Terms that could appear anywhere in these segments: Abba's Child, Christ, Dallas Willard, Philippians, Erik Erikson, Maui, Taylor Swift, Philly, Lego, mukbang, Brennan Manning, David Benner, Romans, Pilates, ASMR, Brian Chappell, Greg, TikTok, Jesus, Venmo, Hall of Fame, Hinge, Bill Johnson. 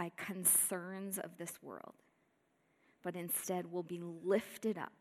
by concerns of this world, but instead will be lifted up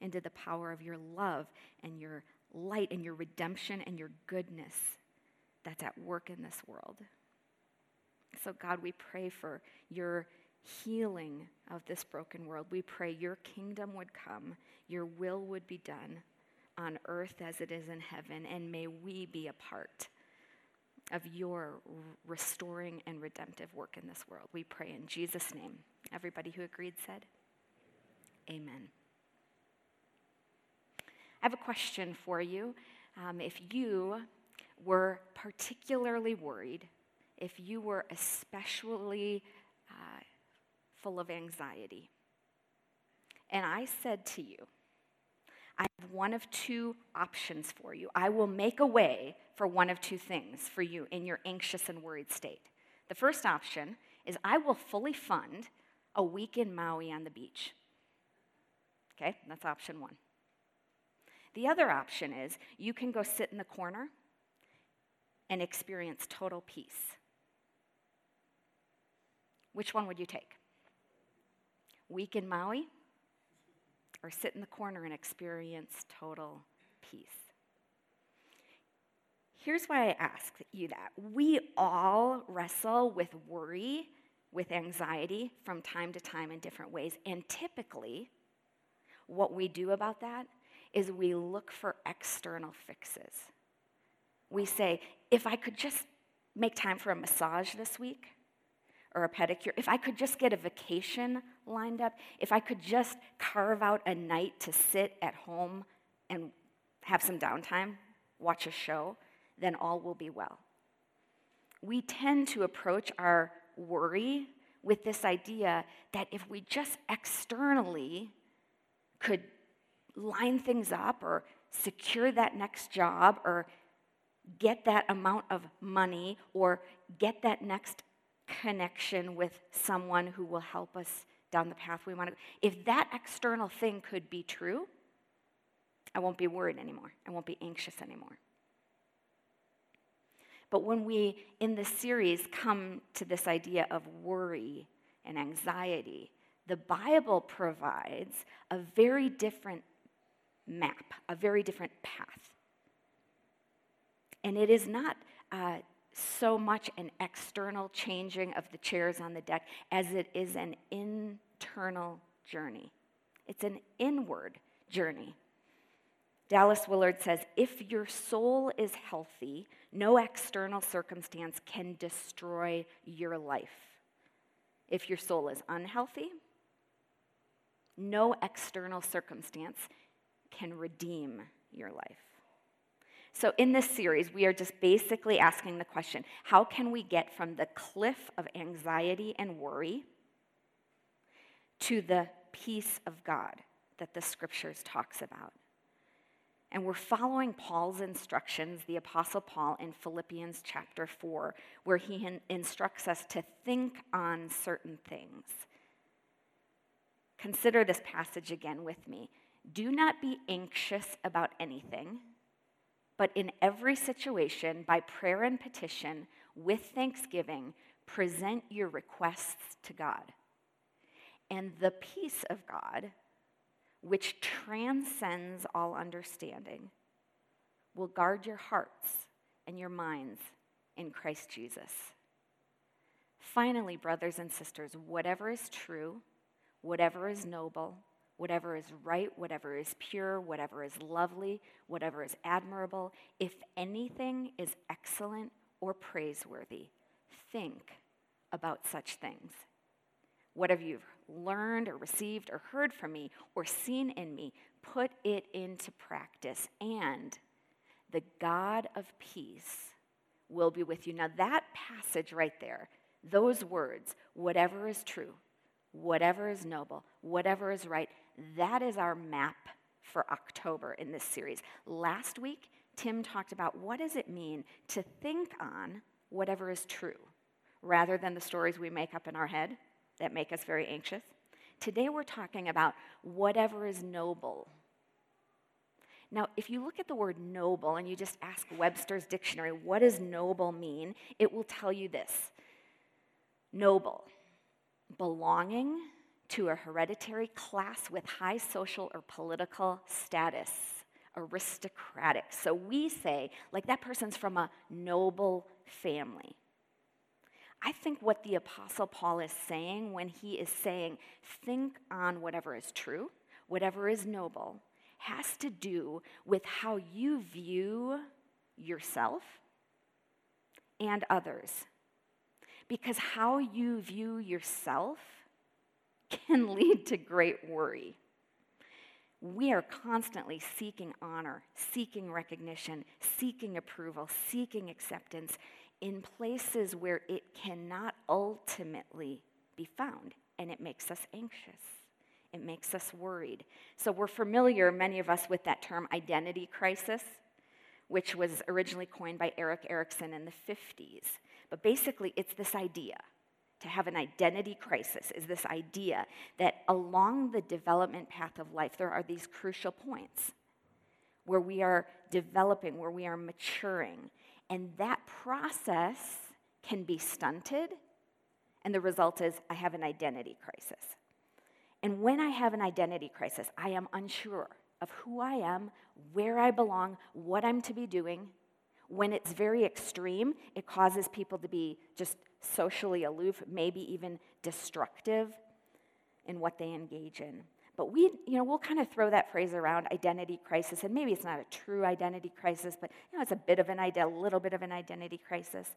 into the power of your love and your light and your redemption and your goodness that's at work in this world. So God, we pray for your healing of this broken world. We pray your kingdom would come, your will would be done on earth as it is in heaven, and may we be a part of your restoring and redemptive work in this world. We pray in Jesus' name. Everybody who agreed said, amen. I have a question for you. If you were particularly worried, if you were especially full of anxiety, and I said to you, I have one of two options for you. I will make a way for one of two things for you in your anxious and worried state. The first option is I will fully fund a week in Maui on the beach. Okay, that's option one. The other option is you can go sit in the corner and experience total peace. Which one would you take? Week in Maui? Or sit in the corner and experience total peace? Here's why I ask you that. We all wrestle with worry, with anxiety from time to time in different ways. And typically, what we do about that is we look for external fixes. We say, if I could just make time for a massage this week, or a pedicure, if I could just get a vacation lined up, if I could just carve out a night to sit at home and have some downtime, watch a show, then all will be well. We tend to approach our worry with this idea that if we just externally could line things up or secure that next job or get that amount of money or get that next connection with someone who will help us down the path we want to go. If that external thing could be true, I won't be worried anymore. I won't be anxious anymore. But when we, in this series, come to this idea of worry and anxiety, the Bible provides a very different map, a very different path. And it is not so much an external changing of the chairs on the deck as it is an internal journey. It's an inward journey. Dallas Willard says, if your soul is healthy, no external circumstance can destroy your life. If your soul is unhealthy, no external circumstance can redeem your life. So in this series, we are just basically asking the question, how can we get from the cliff of anxiety and worry to the peace of God that the Scriptures talks about? And we're following Paul's instructions, the Apostle Paul in Philippians chapter 4, where he instructs us to think on certain things. Consider this passage again with me. Do not be anxious about anything, but in every situation, by prayer and petition, with thanksgiving, present your requests to God. And the peace of God, which transcends all understanding, will guard your hearts and your minds in Christ Jesus. Finally, brothers and sisters, whatever is true, whatever is noble, whatever is right, whatever is pure, whatever is lovely, whatever is admirable, if anything is excellent or praiseworthy, think about such things. Whatever you've learned or received or heard from me or seen in me, put it into practice, and the God of peace will be with you. Now that passage right there, those words, whatever is true, whatever is noble, whatever is right, that is our map for October in this series. Last week, Tim talked about what does it mean to think on whatever is true, rather than the stories we make up in our head that make us very anxious. Today we're talking about whatever is noble. Now, if you look at the word noble and you just ask Webster's dictionary, what does noble mean? It will tell you this. noble, belonging to a hereditary class with high social or political status, aristocratic. So we say, like, that person's from a noble family. I think what the Apostle Paul is saying when he is saying, think on whatever is true, whatever is noble, has to do with how you view yourself and others. Because how you view yourself can lead to great worry. We are constantly seeking honor, seeking recognition, seeking approval, seeking acceptance in places where it cannot ultimately be found, and it makes us anxious. It makes us worried. So we're familiar, many of us, with that term identity crisis, which was originally coined by Erik Erikson in the 50s. But basically, it's this idea. To have an identity crisis is this idea that along the development path of life, there are these crucial points where we are developing, where we are maturing. And that process can be stunted, and the result is I have an identity crisis. And when I have an identity crisis, I am unsure of who I am, where I belong, what I'm to be doing. When it's very extreme, it causes people to be just socially aloof, maybe even destructive in what they engage in. But we'll kind of throw that phrase around, identity crisis, and maybe it's not a true identity crisis, but it's a little bit of an identity crisis.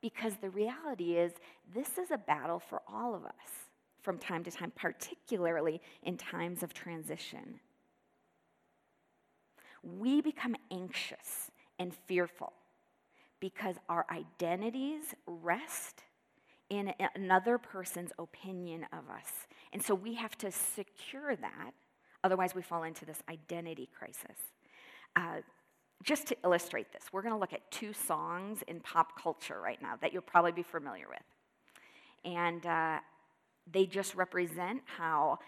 Because the reality is, this is a battle for all of us from time to time, particularly in times of transition. We become anxious and fearful because our identities rest in another person's opinion of us. And so we have to secure that, otherwise we fall into this identity crisis. Just to illustrate this, we're going to look at two songs in pop culture right now that you'll probably be familiar with. And they just represent how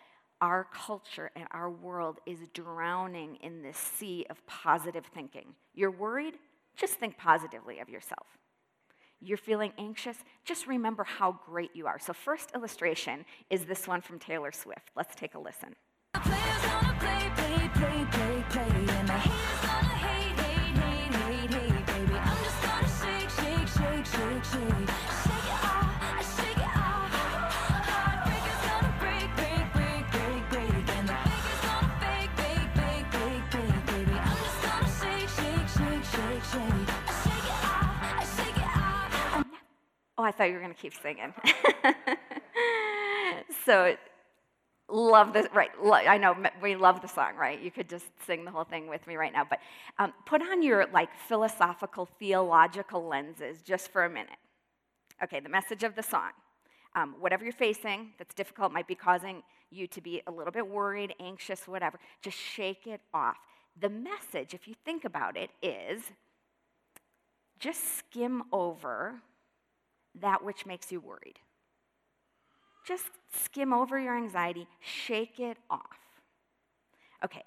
our culture and our world is drowning in this sea of positive thinking. You're worried? Just think positively of yourself. You're feeling anxious? Just remember how great you are. So first illustration is this one from Taylor Swift. Let's take a listen. Oh, I thought you were going to keep singing. So, love this, right? I know we love the song, right? You could just sing the whole thing with me right now. But put on your philosophical, theological lenses just for a minute. Okay, the message of the song. Whatever you're facing that's difficult, might be causing you to be a little bit worried, anxious, whatever. Just shake it off. The message, if you think about it, is just skim over that which makes you worried. Just skim over your anxiety, shake it off. Okay,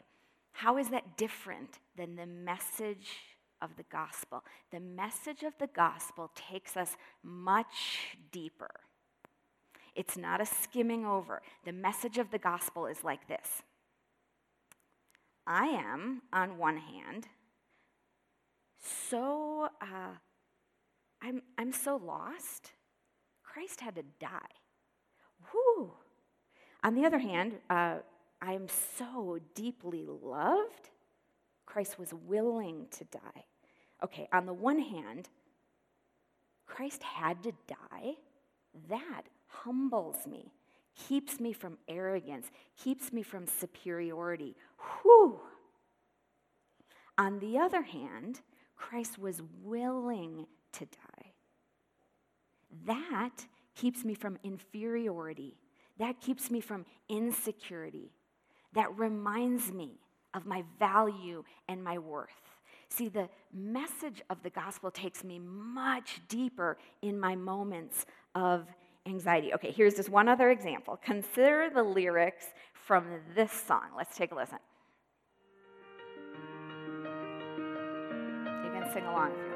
how is that different than the message of the gospel? The message of the gospel takes us much deeper. It's not a skimming over. The message of the gospel is like this. I am, on one hand, I'm so lost. Christ had to die. Whew. On the other hand, I'm so deeply loved. Christ was willing to die. Okay, on the one hand, Christ had to die. That humbles me, keeps me from arrogance, keeps me from superiority. Whew. On the other hand, Christ was willing to die. That keeps me from inferiority. That keeps me from insecurity. That reminds me of my value and my worth. See, the message of the gospel takes me much deeper in my moments of anxiety. Okay, here's just one other example. Consider the lyrics from this song. Let's take a listen. You can sing along if you want.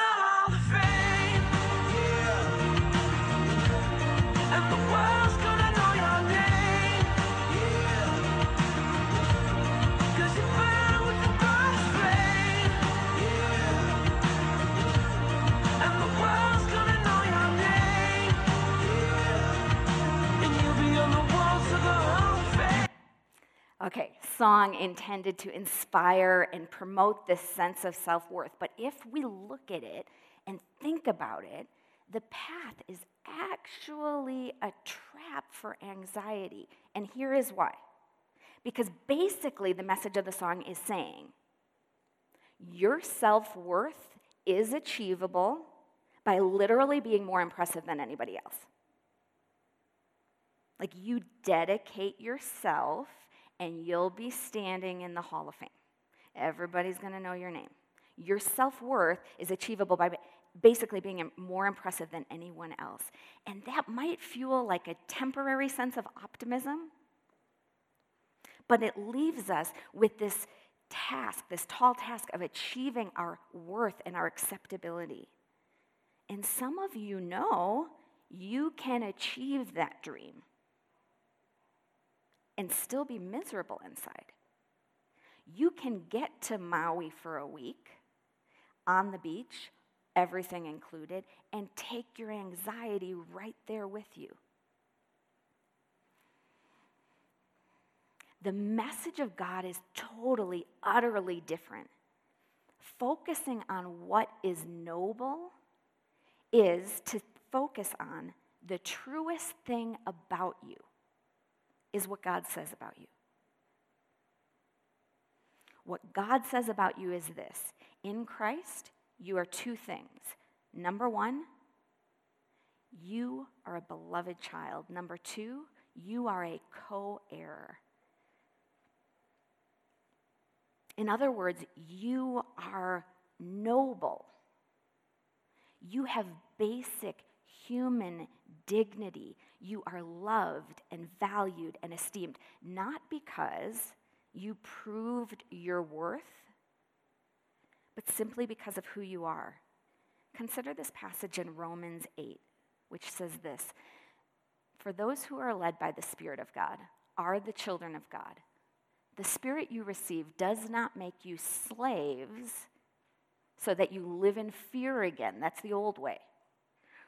the Hall of Fame. Yeah. And the world's gonna know your name. Yeah. 'Cause you burn with the God's flame. Yeah. And the world's gonna know your name. Yeah. And you'll be on the walls of the Hall of Fame. Okay, song intended to inspire and promote this sense of self-worth. But if we look at it and think about it, the path is actually a trap for anxiety. And here is why. Because basically the message of the song is saying, your self-worth is achievable by literally being more impressive than anybody else. Like, you dedicate yourself and you'll be standing in the Hall of Fame. Everybody's going to know your name. Your self-worth is achievable by basically being more impressive than anyone else. And that might fuel like a temporary sense of optimism, but it leaves us with this task, this tall task of achieving our worth and our acceptability. And some of you know you can achieve that dream and still be miserable inside. You can get to Maui for a week, on the beach, everything included, and take your anxiety right there with you. The message of God is totally, utterly different. Focusing on what is noble is to focus on the truest thing about you, is what God says about you. What God says about you is this: in Christ, you are two things. Number one, you are a beloved child. Number two, you are a co-heir. In other words, you are noble. You have basic human dignity. You are loved and valued and esteemed, not because you proved your worth, but simply because of who you are. Consider this passage in Romans 8, which says this: for those who are led by the Spirit of God are the children of God. The Spirit you receive does not make you slaves so that you live in fear again. That's the old way.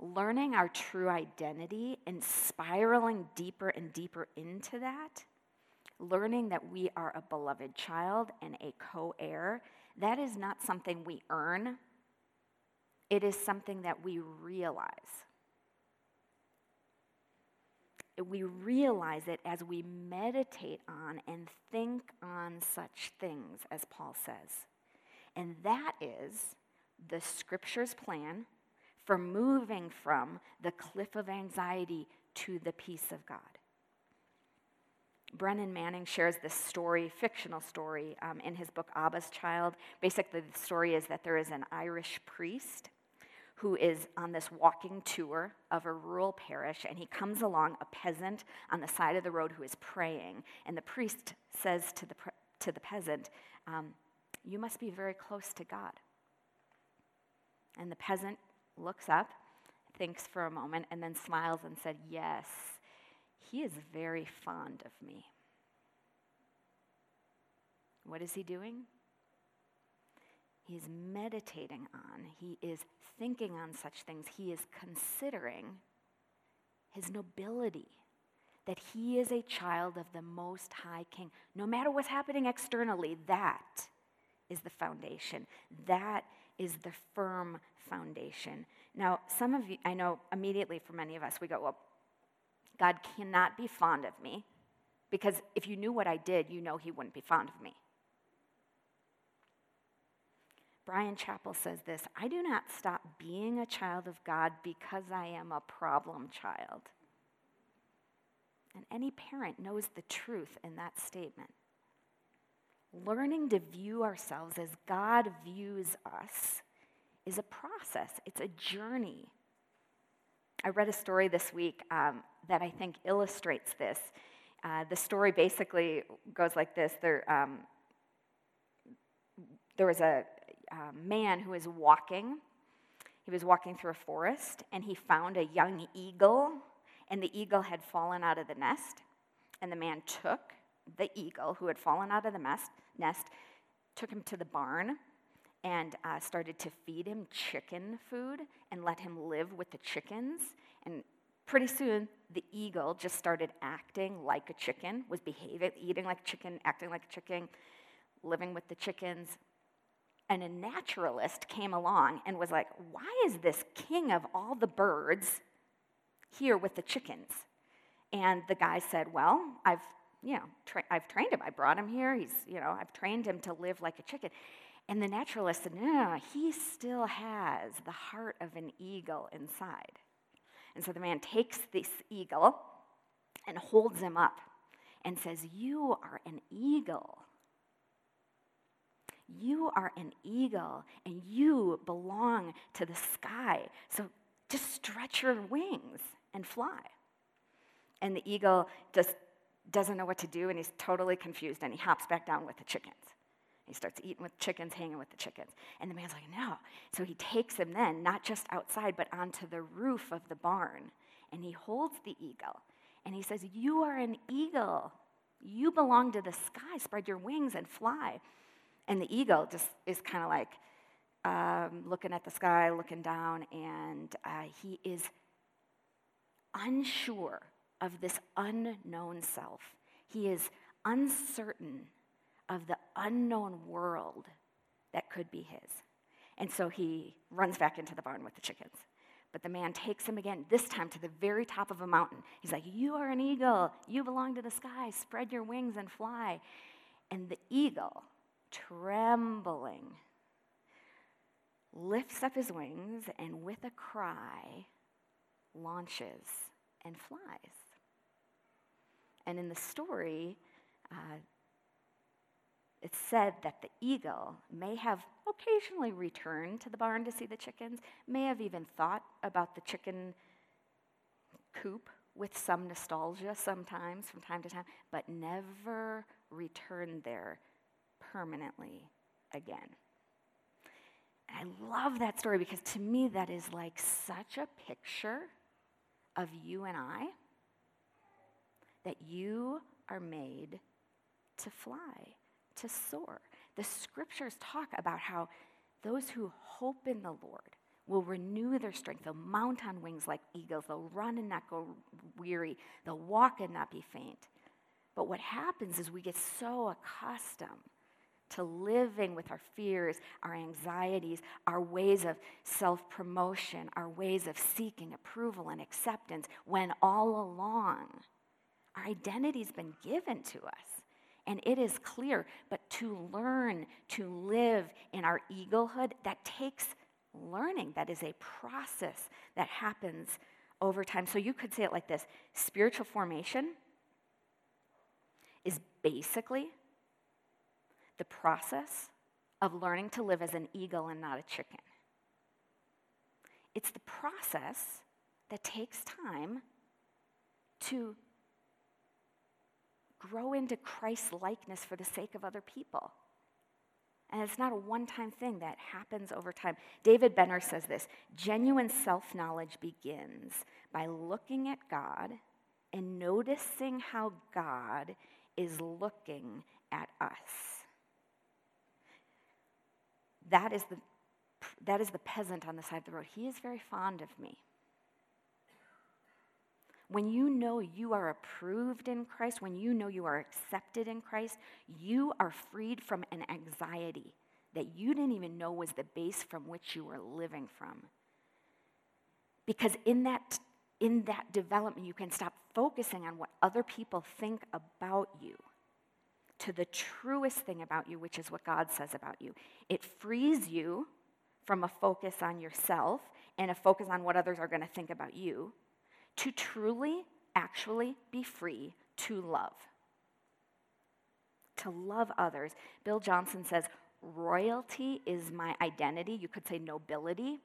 Learning our true identity and spiraling deeper and deeper into that, learning that we are a beloved child and a co-heir, that is not something we earn. It is something that we realize. We realize it as we meditate on and think on such things, as Paul says. And that is the Scripture's plan for moving from the cliff of anxiety to the peace of God. Brennan Manning shares this story, fictional story, in his book Abba's Child. Basically, the story is that there is an Irish priest who is on this walking tour of a rural parish, and he comes along a peasant on the side of the road who is praying. And the priest says to the peasant, you must be very close to God. And the peasant looks up, thinks for a moment, and then smiles and said, yes, he is very fond of me. What is he doing? He is meditating on, he is thinking on such things, he is considering his nobility, that he is a child of the Most High King. No matter what's happening externally, that is the foundation. That is the firm foundation. Now, some of you, I know immediately for many of us, we go, well, God cannot be fond of me, because if you knew what I did, you know he wouldn't be fond of me. Brian Chappell says this: I do not stop being a child of God because I am a problem child. And any parent knows the truth in that statement. Learning to view ourselves as God views us is a process. It's a journey. I read a story this week that I think illustrates this. The story basically goes like this. There was a man who was walking. He was walking through a forest, and he found a young eagle, and the eagle had fallen out of the nest, and the man took the eagle who had fallen out of the nest, took him to the barn, and started to feed him chicken food and let him live with the chickens. And pretty soon, the eagle just started acting like a chicken, was behaving, eating like chicken, acting like a chicken, living with the chickens. And a naturalist came along and was like, why is this king of all the birds here with the chickens? And the guy said, well, I've trained him. I brought him here. I've trained him to live like a chicken. And the naturalist said, no, he still has the heart of an eagle inside. And so the man takes this eagle and holds him up and says, you are an eagle. You are an eagle, and you belong to the sky. So just stretch your wings and fly. And the eagle just doesn't know what to do, and he's totally confused, and he hops back down with the chickens. He starts eating with chickens, hanging with the chickens. And the man's like, no. So he takes him then, not just outside, but onto the roof of the barn, and he holds the eagle, and he says, you are an eagle. You belong to the sky. Spread your wings and fly. And the eagle just is kind of like looking at the sky, looking down, and he is unsure of this unknown self. He is uncertain of the unknown world that could be his. And so he runs back into the barn with the chickens. But the man takes him again, this time to the very top of a mountain. He's like, you are an eagle. You belong to the sky. Spread your wings and fly. And the eagle, trembling, lifts up his wings and with a cry launches and flies. And in the story, it's said that the eagle may have occasionally returned to the barn to see the chickens, may have even thought about the chicken coop with some nostalgia sometimes, from time to time, but never returned there permanently again. And I love that story, because to me that is like such a picture of you and I, that you are made to fly, to soar. The scriptures talk about how those who hope in the Lord will renew their strength. They'll mount on wings like eagles. They'll run and not go weary. They'll walk and not be faint. But what happens is we get so accustomed to living with our fears, our anxieties, our ways of self-promotion, our ways of seeking approval and acceptance, when all along our identity's been given to us. And it is clear, but to learn to live in our eaglehood, that takes learning. That is a process that happens over time. So you could say it like this: spiritual formation is basically the process of learning to live as an eagle and not a chicken. It's the process that takes time to grow into Christ's likeness for the sake of other people. And it's not a one-time thing. That happens over time. David Benner says this: genuine self-knowledge begins by looking at God and noticing how God is looking at us. That is the peasant on the side of the road. He is very fond of me. When you know you are approved in Christ, when you know you are accepted in Christ, you are freed from an anxiety that you didn't even know was the base from which you were living from. Because in that development, you can stop focusing on what other people think about you to the truest thing about you, which is what God says about you. It frees you from a focus on yourself and a focus on what others are going to think about you to truly, actually be free to love. To love others. Bill Johnson says, royalty is my identity. You could say nobility.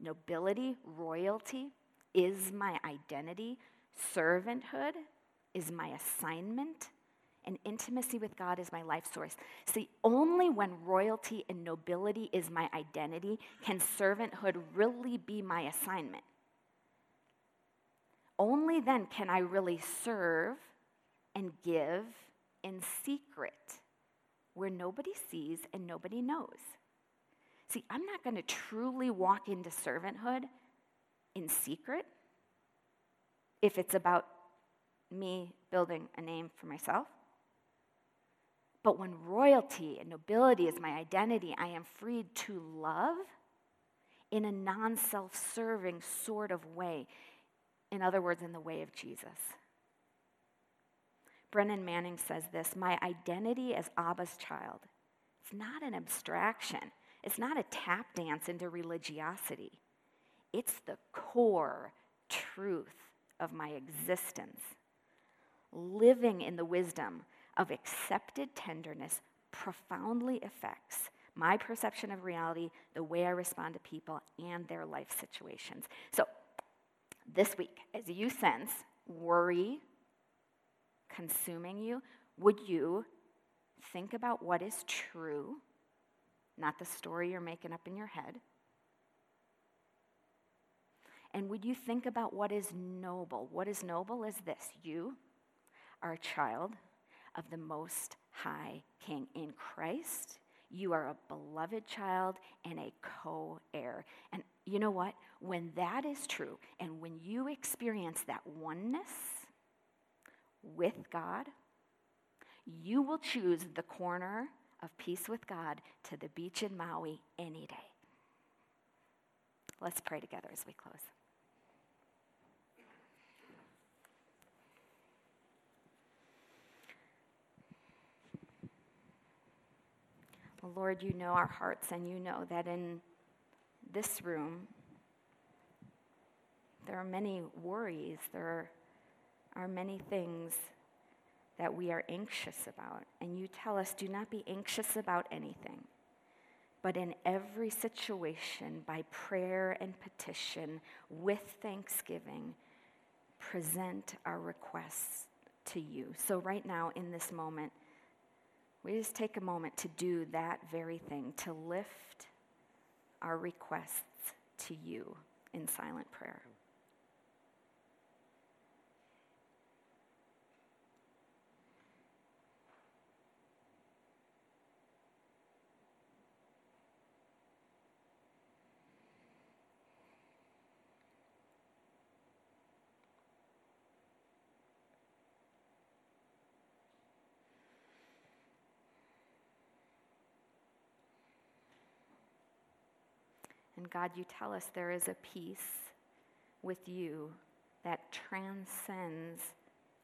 Nobility, royalty is my identity. Servanthood is my assignment. And intimacy with God is my life source. See, only when royalty and nobility is my identity can servanthood really be my assignment. Only then can I really serve and give in secret, where nobody sees and nobody knows. See, I'm not going to truly walk into servanthood in secret if it's about me building a name for myself. But when royalty and nobility is my identity, I am freed to love in a non-self-serving sort of way. In other words, in the way of Jesus. Brennan Manning says this, my identity as Abba's child, it's not an abstraction. It's not a tap dance into religiosity. It's the core truth of my existence. Living in the wisdom of accepted tenderness profoundly affects my perception of reality, the way I respond to people, and their life situations. So this week, as you sense worry consuming you, would you think about what is true, not the story you're making up in your head? And would you think about what is noble? What is noble is this: you are a child of the Most High King. In Christ, you are a beloved child and a co-heir. And you know what? When that is true, and when you experience that oneness with God, you will choose the corner of peace with God to the beach in Maui any day. Let's pray together as we close. Lord, you know our hearts, and you know that in this room there are many worries, there are many things that we are anxious about. And you tell us, do not be anxious about anything, but in every situation, by prayer and petition, with thanksgiving, present our requests to you. So right now, in this moment, we just take a moment to do that very thing, to lift our requests to you in silent prayer. And God, you tell us there is a peace with you that transcends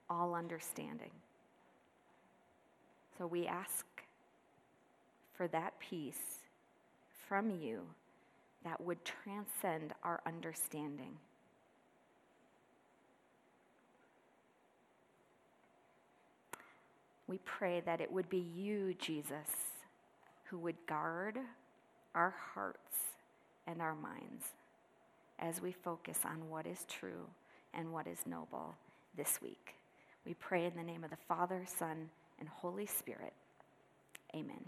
all understanding. So we ask for that peace from you that would transcend our understanding. We pray that it would be you, Jesus, who would guard our hearts and our minds as we focus on what is true and what is noble this week. We pray in the name of the Father, Son, and Holy Spirit. Amen.